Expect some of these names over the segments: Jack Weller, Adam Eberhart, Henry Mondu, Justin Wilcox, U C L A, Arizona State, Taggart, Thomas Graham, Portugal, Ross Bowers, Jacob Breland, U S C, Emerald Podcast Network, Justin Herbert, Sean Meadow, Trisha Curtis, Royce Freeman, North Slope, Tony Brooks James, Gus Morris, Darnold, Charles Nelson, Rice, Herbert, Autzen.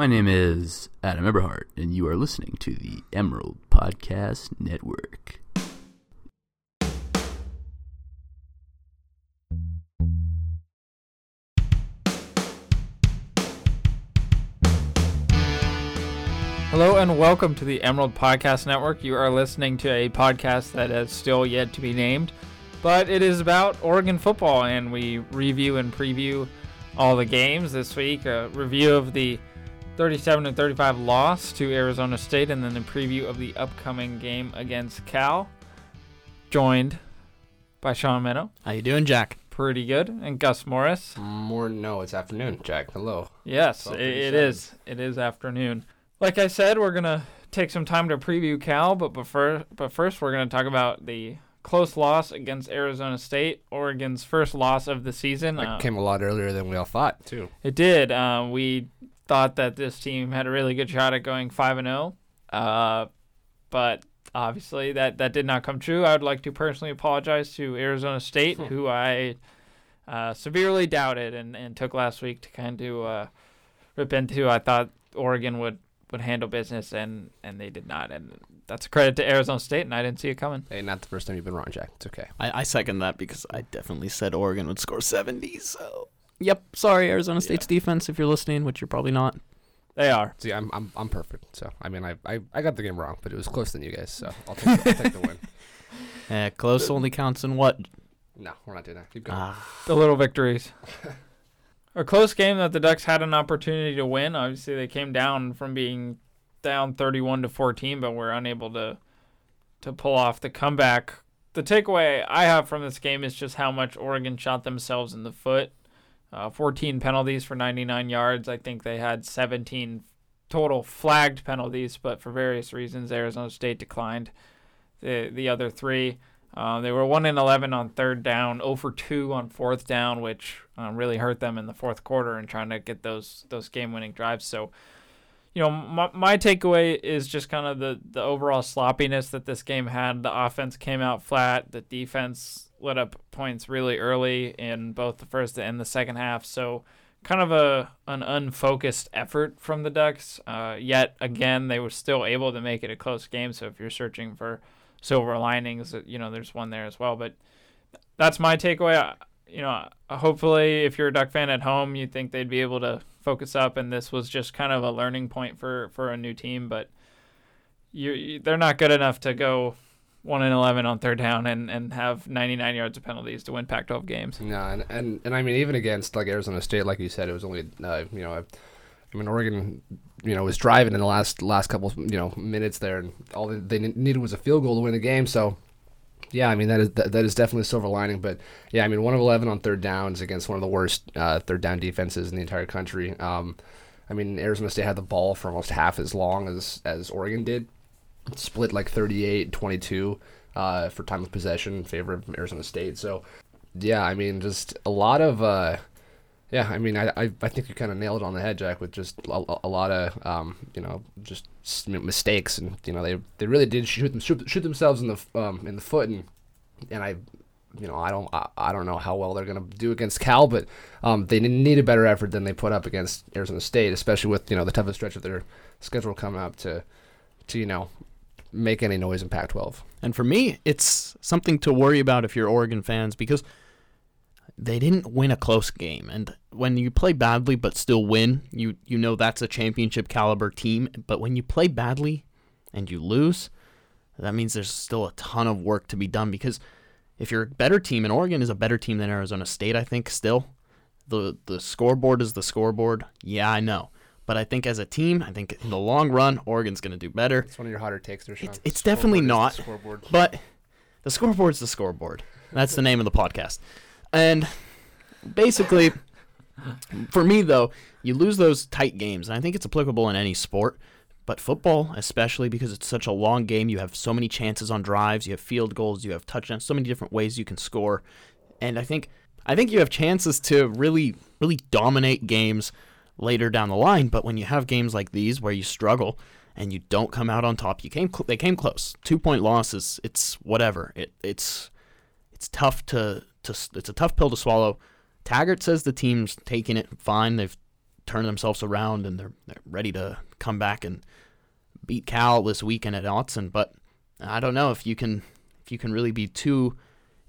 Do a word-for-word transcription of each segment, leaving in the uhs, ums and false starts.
My name is Adam Eberhart, and you are listening to the Emerald Podcast Network. Hello and welcome to the Emerald Podcast Network. You are listening to a podcast that is still yet to be named, but it is about Oregon football, and we review and preview all the games this week. A review of the thirty-seven to thirty-five loss to Arizona State, and then a preview of the upcoming game against Cal. Joined by Sean Meadow. How you doing, Jack? Pretty good. And Gus Morris. More no, it's afternoon, Jack. Hello. Yes, it, it is. It is afternoon. Like I said, we're gonna take some time to preview Cal, but before, but first we're gonna talk about the close loss against Arizona State, Oregon's first loss of the season. That uh, came a lot earlier than we all thought, too. It did. Uh, we thought that this team had a really good shot at going five and oh, uh, but obviously that, that did not come true. I would like to personally apologize to Arizona State, hmm. who I uh, severely doubted and, and took last week to kind of uh, rip into. I thought Oregon would, would handle business, and, and they did not, and that's a credit to Arizona State, and I didn't see it coming. Hey, not the first time you've been wrong, Jack. It's okay. I, I second that because I definitely said Oregon would score seventy, so... Yep, sorry, Arizona State's yeah. defense, if you're listening, which you're probably not. They are. See, I'm I'm I'm perfect, so... I mean, I I, I got the game wrong, but it was closer than you guys, so I'll take, I'll take the win. Yeah, close only counts in what? No, we're not doing that. Keep going. Ah. The little victories. A close game that the Ducks had an opportunity to win. Obviously, they came down from being... down thirty-one to fourteen, but we're unable to to pull off the comeback. The takeaway I have from this game is just how much Oregon shot themselves in the foot. Uh, fourteen penalties for ninety-nine yards. I think they had seventeen total flagged penalties, but for various reasons, Arizona State declined the the other three. Uh, they were one and eleven on third down, zero for two on fourth down, which uh, really hurt them in the fourth quarter in trying to get those those game-winning drives. So, you know, my, my takeaway is just kind of the, the overall sloppiness that this game had. The offense came out flat. The defense let up points really early in both the first and the second half. So kind of a an unfocused effort from the Ducks. Uh, yet again, they were still able to make it a close game. So if you're searching for silver linings, you know, there's one there as well. But that's my takeaway. I, you know, hopefully if you're a Duck fan at home, you think they'd be able to focus up, and this was just kind of a learning point for, for a new team, but you, you they're not good enough to go one and eleven on third down and, and have ninety-nine yards of penalties to win Pac twelve games. No, and, and, and I mean, even against like Arizona State, like you said, it was only, uh, you know, I, I mean, Oregon, you know, was driving in the last last couple, you know, minutes there, and all they needed was a field goal to win the game, so... Yeah, I mean, that is that, that is definitely a silver lining. But, yeah, I mean, one of eleven on third downs against one of the worst uh, third down defenses in the entire country. Um, I mean, Arizona State had the ball for almost half as long as, as Oregon did. It split like thirty-eight twenty-two uh, for time of possession in favor of Arizona State. So, yeah, I mean, just a lot of uh, – yeah, I mean, I, I, I think you kind of nailed it on the head, Jack, with just a, a lot of, um, you know, just – mistakes, and you know they they really did shoot them shoot, shoot themselves in the um in the foot, and and I you know I don't I, I don't know how well they're gonna do against Cal, but um they need a better effort than they put up against Arizona State, especially with you know the toughest stretch of their schedule coming up to to you know make any noise in Pac twelve. And for me, it's something to worry about if you're Oregon fans, because they didn't win a close game, and when you play badly but still win, you you know that's a championship caliber team. But when you play badly and you lose, that means there's still a ton of work to be done, because if you're a better team, and Oregon is a better team than Arizona State, I think still, the the scoreboard is the scoreboard. Yeah, I know. But I think as a team, I think in the long run, Oregon's going to do better. It's one of your hotter takes there, Sean. It's, it's definitely not, the but the scoreboard's the scoreboard. That's the name of the podcast. And basically, for me, though, you lose those tight games. And I think it's applicable in any sport, but football especially, because it's such a long game. You have so many chances on drives. You have field goals. You have touchdowns. So many different ways you can score. And I think I think you have chances to really, really dominate games later down the line. But when you have games like these where you struggle and you don't come out on top, you came cl- they came close. Two-point losses, it's whatever. It it's it's tough to... To, it's a tough pill to swallow. Taggart says the team's taking it fine. They've turning themselves around, and they're, they're ready to come back and beat Cal this weekend at Autzen. But I don't know if you can if you can really be too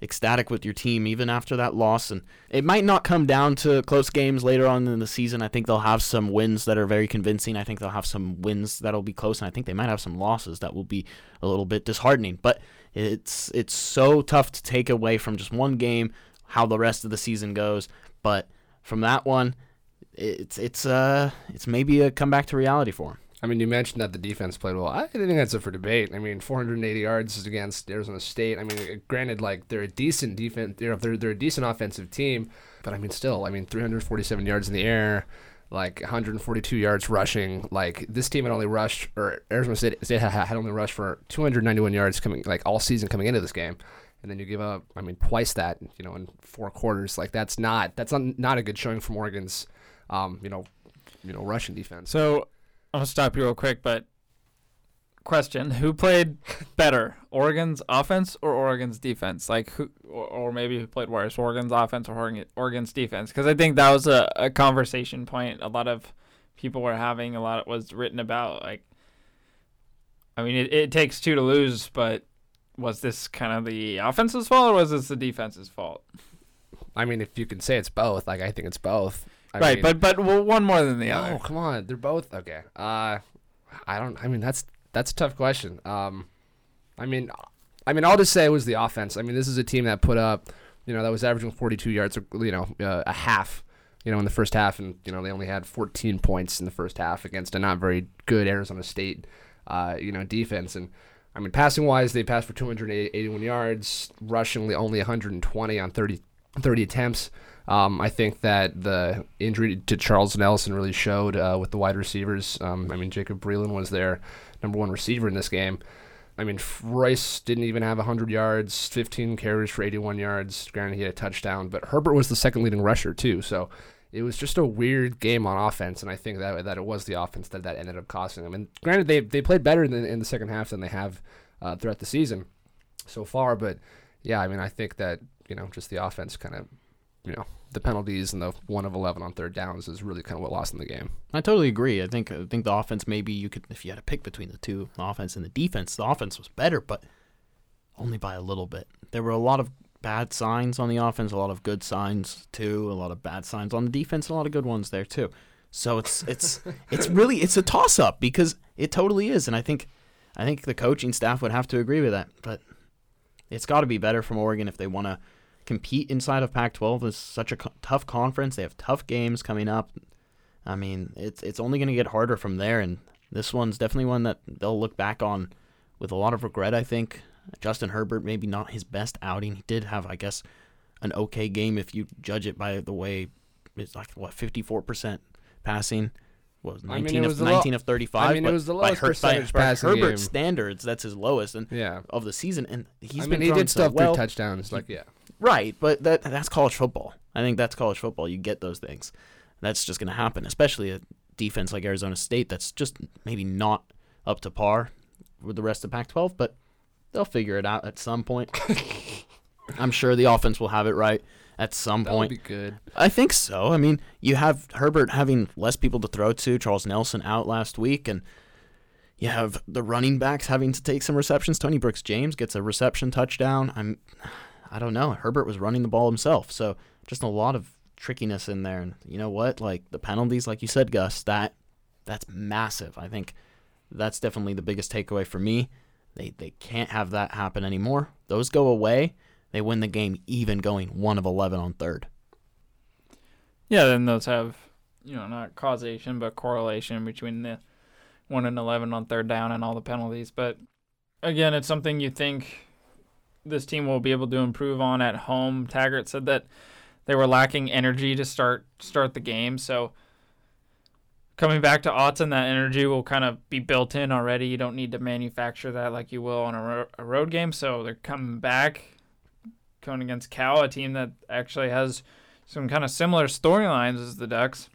ecstatic with your team even after that loss. And it might not come down to close games later on in the season. I think they'll have some wins that are very convincing. I think they'll have some wins that'll be close, and I think they might have some losses that will be a little bit disheartening. But it's it's so tough to take away from just one game how the rest of the season goes. But from that one, it's it's uh it's maybe a comeback to reality for them. I mean, you mentioned that the defense played well. I think that's up for debate. I mean, four hundred eighty yards is against Arizona State. I mean, granted, like, they're a decent defense. They're, they're they're a decent offensive team, but I mean, still, I mean, three hundred forty-seven yards in the air, like one hundred forty-two yards rushing. Like, this team had only rushed, or Arizona State, State had only rushed for two hundred ninety-one yards coming, like, all season coming into this game, and then you give up, I mean, twice that, you know, in four quarters. Like, that's not that's not, not a good showing from Oregon's, um, you know, you know, rushing defense. So. I'll stop you real quick, but question: who played better, Oregon's offense or Oregon's defense? Like, who, or, or maybe who played worse, Oregon's offense or Oregon's defense? Because I think that was a, a conversation point a lot of people were having. A lot was written about. Like, I mean, it, it takes two to lose, but was this kind of the offense's fault or was this the defense's fault? I mean, if you can say it's both, like, I think it's both. I right, mean, but but well, one more than the no, other. Oh, come on. They're both okay. Uh I don't I mean that's that's a tough question. Um I mean I mean I'll just say it was the offense. I mean, this is a team that put up, you know, that was averaging forty-two yards, you know, uh, a half, you know, in the first half, and you know, they only had fourteen points in the first half against a not very good Arizona State uh, you know, defense. And I mean, passing-wise, they passed for two hundred eighty-one yards, rushing only one hundred twenty on thirty attempts. Um, I think that the injury to Charles Nelson really showed uh, with the wide receivers. Um, I mean, Jacob Breland was their number one receiver in this game. I mean, Rice didn't even have one hundred yards, fifteen carries for eighty-one yards. Granted, he had a touchdown, but Herbert was the second leading rusher too. So it was just a weird game on offense, and I think that that it was the offense that, that ended up costing them. And granted, they they played better in, in the second half than they have uh, throughout the season so far. But yeah, I mean, I think that, you know, just the offense kind of, you know, the penalties and the one of eleven on third downs is really kind of what lost in the game. I totally agree. I think I think the offense, maybe you could, if you had to pick between the two, the offense and the defense, the offense was better, but only by a little bit. There were a lot of bad signs on the offense, a lot of good signs too, a lot of bad signs on the defense, a lot of good ones there too. So it's it's it's really it's a toss up because it totally is, and I think I think the coaching staff would have to agree with that. But it's got to be better from Oregon if they want to compete inside of Pac twelve. Is such a co- tough conference. They have tough games coming up. I mean, it's it's only going to get harder from there, and this one's definitely one that they'll look back on with a lot of regret, I think. Justin Herbert, maybe not his best outing. He did have, I guess, an okay game if you judge it by the way. It's like, what, fifty-four percent passing? What was nineteen I mean, it was of nineteen lo- of thirty-five. I mean, it was the lowest by Her- percentage by passing Herbert's game. Herbert's standards, that's his lowest, and yeah. of the season. And he's I been mean, he did so stuff well. Through touchdowns, like yeah. Right, but that that's college football. I think that's college football. You get those things. That's just going to happen, especially a defense like Arizona State that's just maybe not up to par with the rest of Pac twelve, but they'll figure it out at some point. I'm sure the offense will have it right at some That'll point. That would be good. I think so. I mean, you have Herbert having less people to throw to, Charles Nelson out last week, and you have the running backs having to take some receptions. Tony Brooks James gets a reception touchdown. I'm... I don't know. Herbert was running the ball himself, so just a lot of trickiness in there. And you know what? Like, the penalties, like you said, Gus, that that's massive. I think that's definitely the biggest takeaway for me. They they can't have that happen anymore. Those go away. They win the game even going one of eleven on third. Yeah, then those have, you know, not causation but correlation between the one and eleven on third down and all the penalties. But again, it's something you think this team will be able to improve on at home. Taggart said that they were lacking energy to start start the game. So coming back to Autzen, that energy will kind of be built in already. You don't need to manufacture that like you will on a, ro- a road game. So they're coming back, going against Cal, a team that actually has some kind of similar storylines as the Ducks.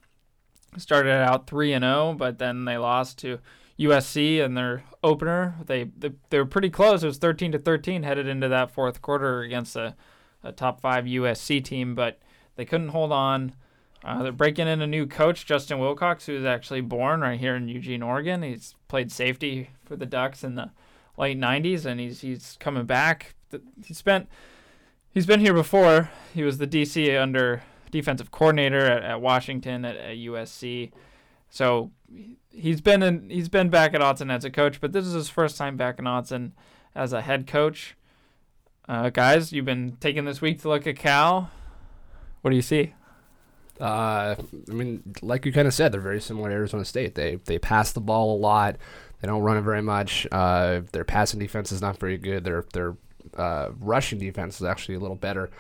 Started out three and oh, but then they lost to U S C in their opener. They, they they were pretty close. It was thirteen to thirteen headed into that fourth quarter against a, a top five U S C team, but they couldn't hold on. Uh, they're breaking in a new coach, Justin Wilcox, who is actually born right here in Eugene, Oregon. He's played safety for the Ducks in the late nineties, and he's he's coming back. He spent he's been here before. He was the D C under defensive coordinator at, at Washington, at, at U S C. So he's been in he's been back at Autzen as a coach, but this is his first time back in Autzen as a head coach. Uh, guys, you've been taking this week to look at Cal. What do you see? Uh, I mean, like you kind of said, they're very similar to Arizona State. They they pass the ball a lot. They don't run it very much. Uh, their passing defense is not very good. Their their uh, rushing defense is actually a little better.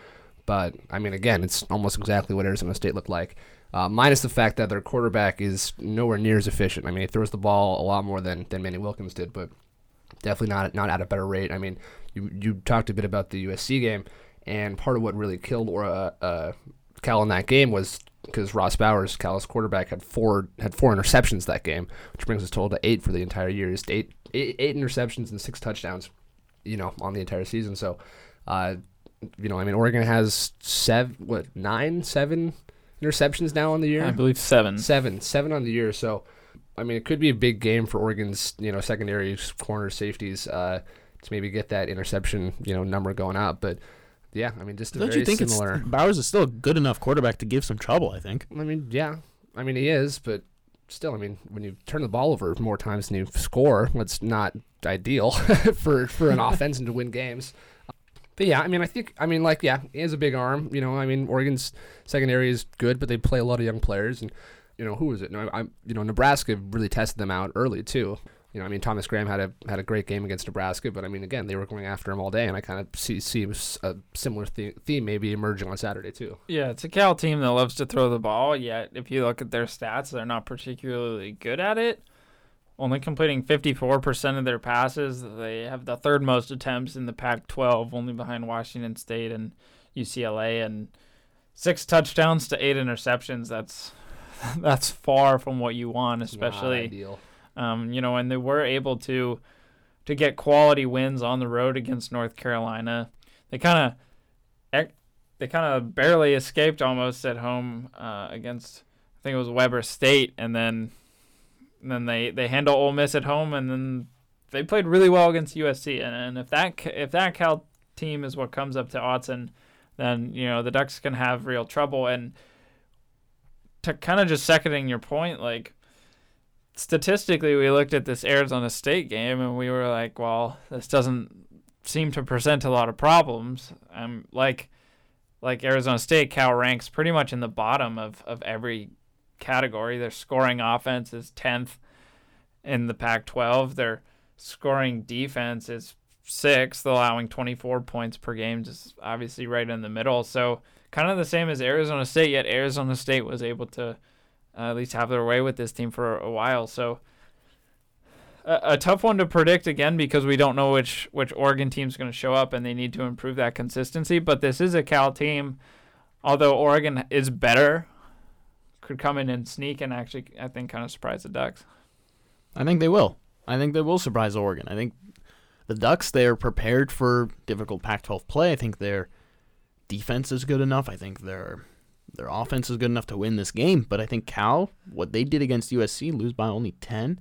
But I mean, again, it's almost exactly what Arizona State looked like, uh, minus the fact that their quarterback is nowhere near as efficient. I mean, he throws the ball a lot more than than Manny Wilkins did, but definitely not not at a better rate. I mean, you you talked a bit about the U S C game, and part of what really killed uh, uh, Cal in that game was because Ross Bowers, Cal's quarterback, had four had four interceptions that game, which brings his total to eight for the entire year. He's eight, eight, eight interceptions and six touchdowns, you know, on the entire season. So, uh, you know, I mean, Oregon has seven, what nine, seven interceptions now on the year. I believe seven, seven, seven on the year. So, I mean, it could be a big game for Oregon's, you know, secondary corner safeties uh, to maybe get that interception, you know, number going up, but. Yeah, I mean, just a Don't very you think similar. It's, Bowers is still a good enough quarterback to give some trouble, I think. I mean, yeah. I mean, he is, but still, I mean, when you turn the ball over more times than you score, that's not ideal for, for an offense and to win games. But yeah, I mean, I think, I mean, like, yeah, he has a big arm. You know, I mean, Oregon's secondary is good, but they play a lot of young players. And, you know, who was it? No, I, I, you know, Nebraska really tested them out early, too. You know, I mean, Thomas Graham had a had a great game against Nebraska, but I mean, again, they were going after him all day, and I kind of see see a similar theme, theme maybe emerging on Saturday too. Yeah, it's a Cal team that loves to throw the ball. Yet, if you look at their stats, they're not particularly good at it. Only completing fifty-four percent of their passes. They have the third most attempts in the Pac twelve, only behind Washington State and U C L A, and six touchdowns to eight interceptions. That's that's far from what you want, especially. Not ideal. Um, you know, and they were able to to get quality wins on the road against North Carolina. They kind of they kind of barely escaped almost at home uh, against, I think it was Weber State, and then and then they, they handle Ole Miss at home, and then they played really well against U S C. And, and if that if that Cal team is what comes up to Autzen, then you know the Ducks can have real trouble. And to kind of just seconding your point, like. Statistically, we looked at this Arizona State game and we were like, well, this doesn't seem to present a lot of problems. Um, like like Arizona State, Cal ranks pretty much in the bottom of, of every category. Their scoring offense is tenth in the Pac twelve. Their scoring defense is sixth, allowing twenty-four points per game, just obviously right in the middle. So kind of the same as Arizona State, yet Arizona State was able to Uh, at least have their way with this team for a while. So a, a tough one to predict again, because we don't know which, which Oregon team's going to show up, and they need to improve that consistency. But this is a Cal team, although Oregon is better, could come in and sneak and actually, I think, kind of surprise the Ducks. I think they will. I think they will surprise Oregon. I think the Ducks, they're prepared for difficult Pac twelve play. I think their defense is good enough. I think they're... Their offense is good enough to win this game, but I think Cal, what they did against U S C, lose by only ten.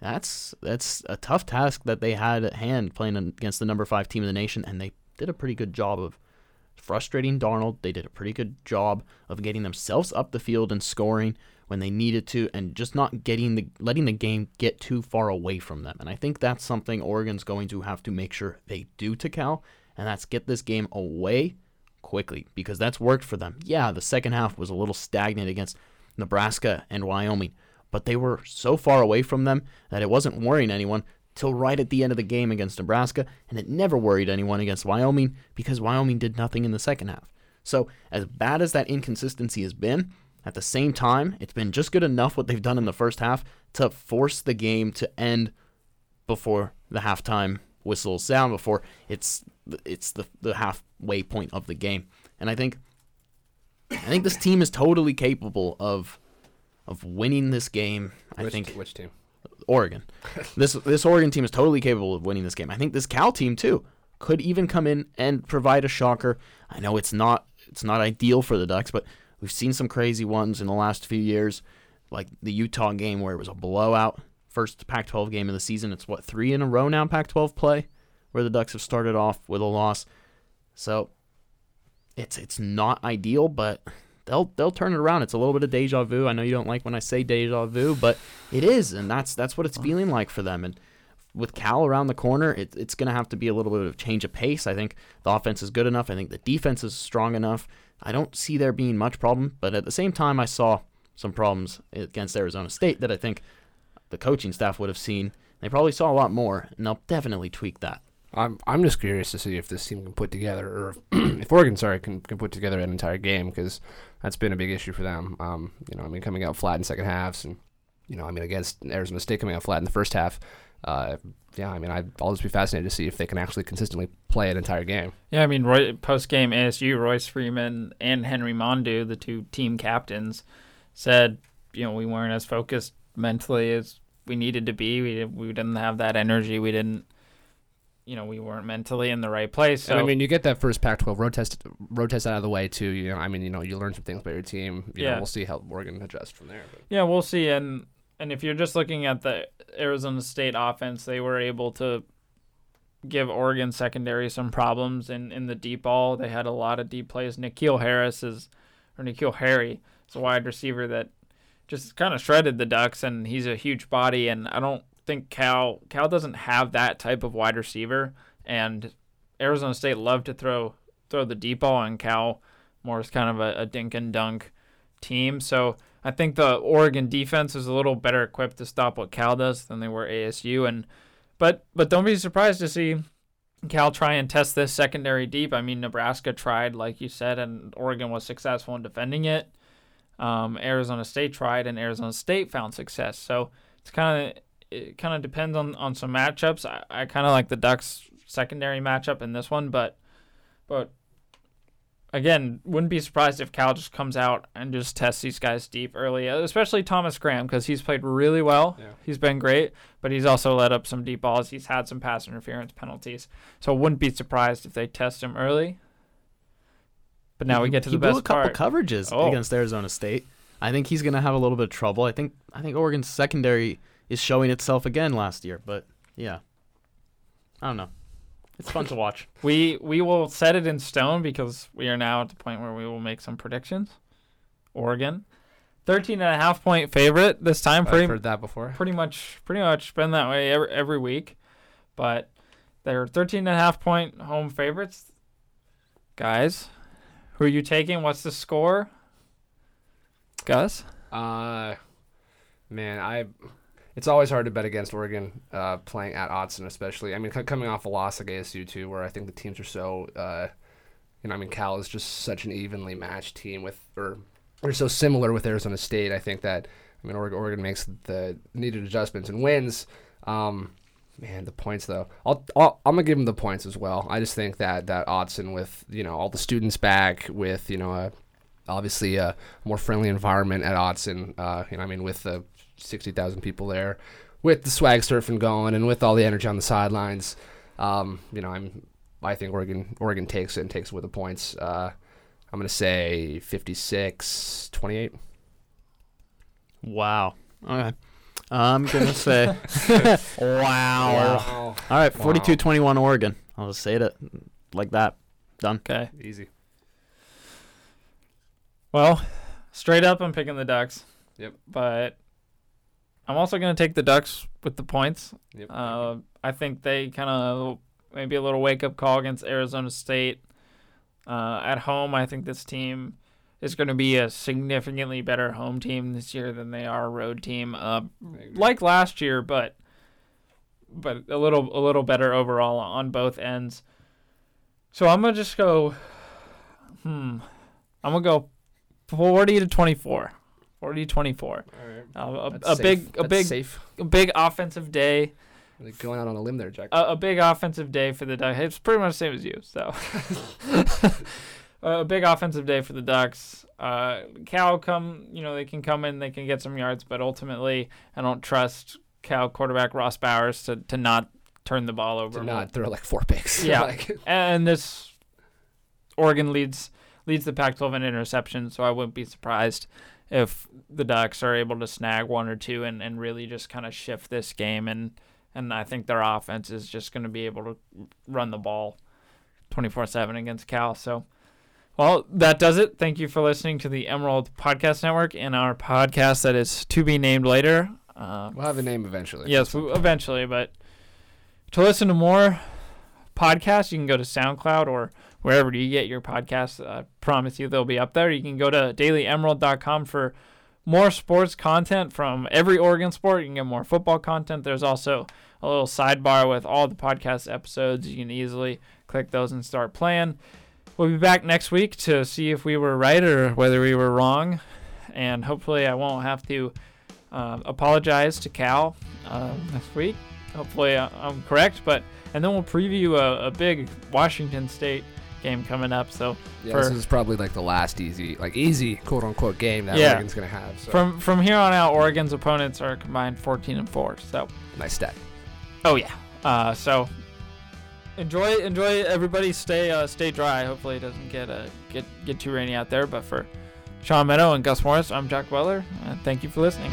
That's that's a tough task that they had at hand, playing against the number five team in the nation, and they did a pretty good job of frustrating Darnold. They did a pretty good job of getting themselves up the field and scoring when they needed to, and just not getting the letting the game get too far away from them. And I think that's something Oregon's going to have to make sure they do to Cal, and that's get this game away quickly, because that's worked for them. Yeah, the second half was a little stagnant against Nebraska and Wyoming, but they were so far away from them that it wasn't worrying anyone till right at the end of the game against Nebraska, and it never worried anyone against Wyoming because Wyoming did nothing in the second half. So as bad as that inconsistency has been, at the same time, it's been just good enough what they've done in the first half to force the game to end before the halftime whistle sound, before it's it's the the halfway point of the game. And I think I think this team is totally capable of of winning this game. I which, think which team? Oregon. this this Oregon team is totally capable of winning this game. I think this Cal team too could even come in and provide a shocker. I know it's not it's not ideal for the Ducks, but We've seen some crazy ones in the last few years, like the Utah game where it was a blowout. First Pac twelve game of the season. It's, what, three in a row now, Pac twelve play, where the Ducks have started off with a loss. So it's it's not ideal, but they'll they'll turn it around. It's a little bit of deja vu. I know you don't like when I say deja vu, but it is, and that's that's what it's feeling like for them. And with Cal around the corner, it, it's going to have to be a little bit of change of pace. I think the offense is good enough. I think the defense is strong enough. I don't see there being much problem, but at the same time, I saw some problems against Arizona State that I think the coaching staff would have seen. They probably saw a lot more, and they'll definitely tweak that. I'm I'm just curious to see if this team can put together, or if, if Oregon, sorry, can, can put together an entire game, because that's been a big issue for them. Um, you know, I mean, coming out flat in second halves, and you know, I mean, against Arizona State coming out flat in the first half. Uh, yeah, I mean, I'd, I'll just be fascinated to see if they can actually consistently play an entire game. Yeah, I mean, Roy, post-game A S U, Royce Freeman and Henry Mondu, the two team captains, said, you know, we weren't as focused mentally as we needed to be. We we didn't have that energy. We didn't. You know, we weren't mentally in the right place. So. And I mean, you get that first Pac twelve road test, road test out of the way too. You know, I mean, you know, you learn some things about your team. You yeah. know, we'll see how Oregon adjusts from there. But. Yeah, we'll see. And and if you're just looking at the Arizona State offense, they were able to give Oregon secondary some problems in, in the deep ball. They had a lot of deep plays. N'Keal Harris is, or N'Keal Harry, is a wide receiver that just kind of shredded the Ducks, and he's a huge body. And I don't. think Cal Cal doesn't have that type of wide receiver, and Arizona State loved to throw throw the deep ball, and Cal Morris kind of a, a dink and dunk team. So I think the Oregon defense is a little better equipped to stop what Cal does than they were A S U. And but but don't be surprised to see Cal try and test this secondary deep. I mean, Nebraska tried, like you said, and Oregon was successful in defending it. Um, Arizona State tried, and Arizona State found success. So it's kind of It kind of depends on, on some matchups. I, I kind of like the Ducks' secondary matchup in this one, but but again, wouldn't be surprised if Cal just comes out and just tests these guys deep early, especially Thomas Graham, because he's played really well. Yeah. He's been great, but he's also let up some deep balls. He's had some pass interference penalties, so wouldn't be surprised if they test him early. But now he, we get to the best part. He blew a couple part. coverages oh. against Arizona State. I think he's going to have a little bit of trouble. I think I think Oregon's secondary is showing itself again last year, but yeah, I don't know. It's fun to watch. We we will set it in stone because we are now at the point where we will make some predictions. Oregon, thirteen and a half point favorite this time. Pretty, I've heard that before. Pretty much, pretty much been that way every every week, but they're thirteen and a half point home favorites. Guys, who are you taking? What's the score, Gus? Uh, man, I. It's always hard to bet against Oregon uh, playing at Autzen, especially. I mean, c- coming off a loss like A S U, too, where I think the teams are so, uh, you know, I mean, Cal is just such an evenly matched team with, or they're so similar with Arizona State. I think that, I mean, Oregon makes the needed adjustments and wins. Um, man, the points, though. I'll, I'll, I'm going to give them the points as well. I just think that, that Autzen with, you know, all the students back, with, you know, a, obviously a more friendly environment at Autzen, uh, you know, I mean, with the sixty thousand people there, with the swag surfing going and with all the energy on the sidelines. Um, you know, I'm, I think Oregon Oregon takes it and takes it with the points. Uh, I'm going to say fifty-six twenty-eight. Wow. All right. I'm going to say wow. wow. All right, forty-two twenty-one Oregon. I'll just say it like that. Done. Okay. Easy. Well, straight up, I'm picking the Ducks. Yep. But I'm also going to take the Ducks with the points. Yep. Uh, I think they kind of maybe a little wake-up call against Arizona State. Uh, at home, I think this team is going to be a significantly better home team this year than they are a road team, uh, like last year, but but a little a little better overall on both ends. So I'm going to just go, hmm, I'm going to go forty to twenty-four. forty twenty-four. All right. Uh, a, a big, a big, safe. a big offensive day. Really going out on a limb there, Jack. A, a big offensive day for the Ducks. It's pretty much the same as you. So, a big offensive day for the Ducks. Uh, Cal come, you know, they can come in, they can get some yards, but ultimately, I don't trust Cal quarterback Ross Bowers to, to not turn the ball over. To not throw like four picks. Yeah, like. And this Oregon leads leads the Pac twelve in interceptions, so I wouldn't be surprised if the Ducks are able to snag one or two and, and really just kind of shift this game. And, and I think their offense is just going to be able to run the ball twenty-four seven against Cal. So, well, that does it. Thank you for listening to the Emerald Podcast Network and our podcast that is to be named later. Uh, we'll have a name eventually. Yes, we, eventually. But to listen to more podcasts, you can go to SoundCloud or wherever you get your podcasts. I promise you they'll be up there. You can go to daily emerald dot com for more sports content from every Oregon sport. You can get more football content. There's also a little sidebar with all the podcast episodes. You can easily click those and start playing. We'll be back next week to see if we were right or whether we were wrong. And hopefully I won't have to uh, apologize to Cal uh, next week. Hopefully I'm correct. But and then we'll preview a, a big Washington State game coming up. So yeah, for, this is probably like the last easy, like easy quote unquote game that yeah, Oregon's gonna have. So. From from here on out, Oregon's opponents are combined fourteen and four. So nice stat. Oh yeah. Uh, so enjoy, enjoy everybody. Stay, uh, stay dry. Hopefully it doesn't get uh, get get too rainy out there. But for Sean Meadow and Gus Morris, I'm Jack Weller. Uh, thank you for listening.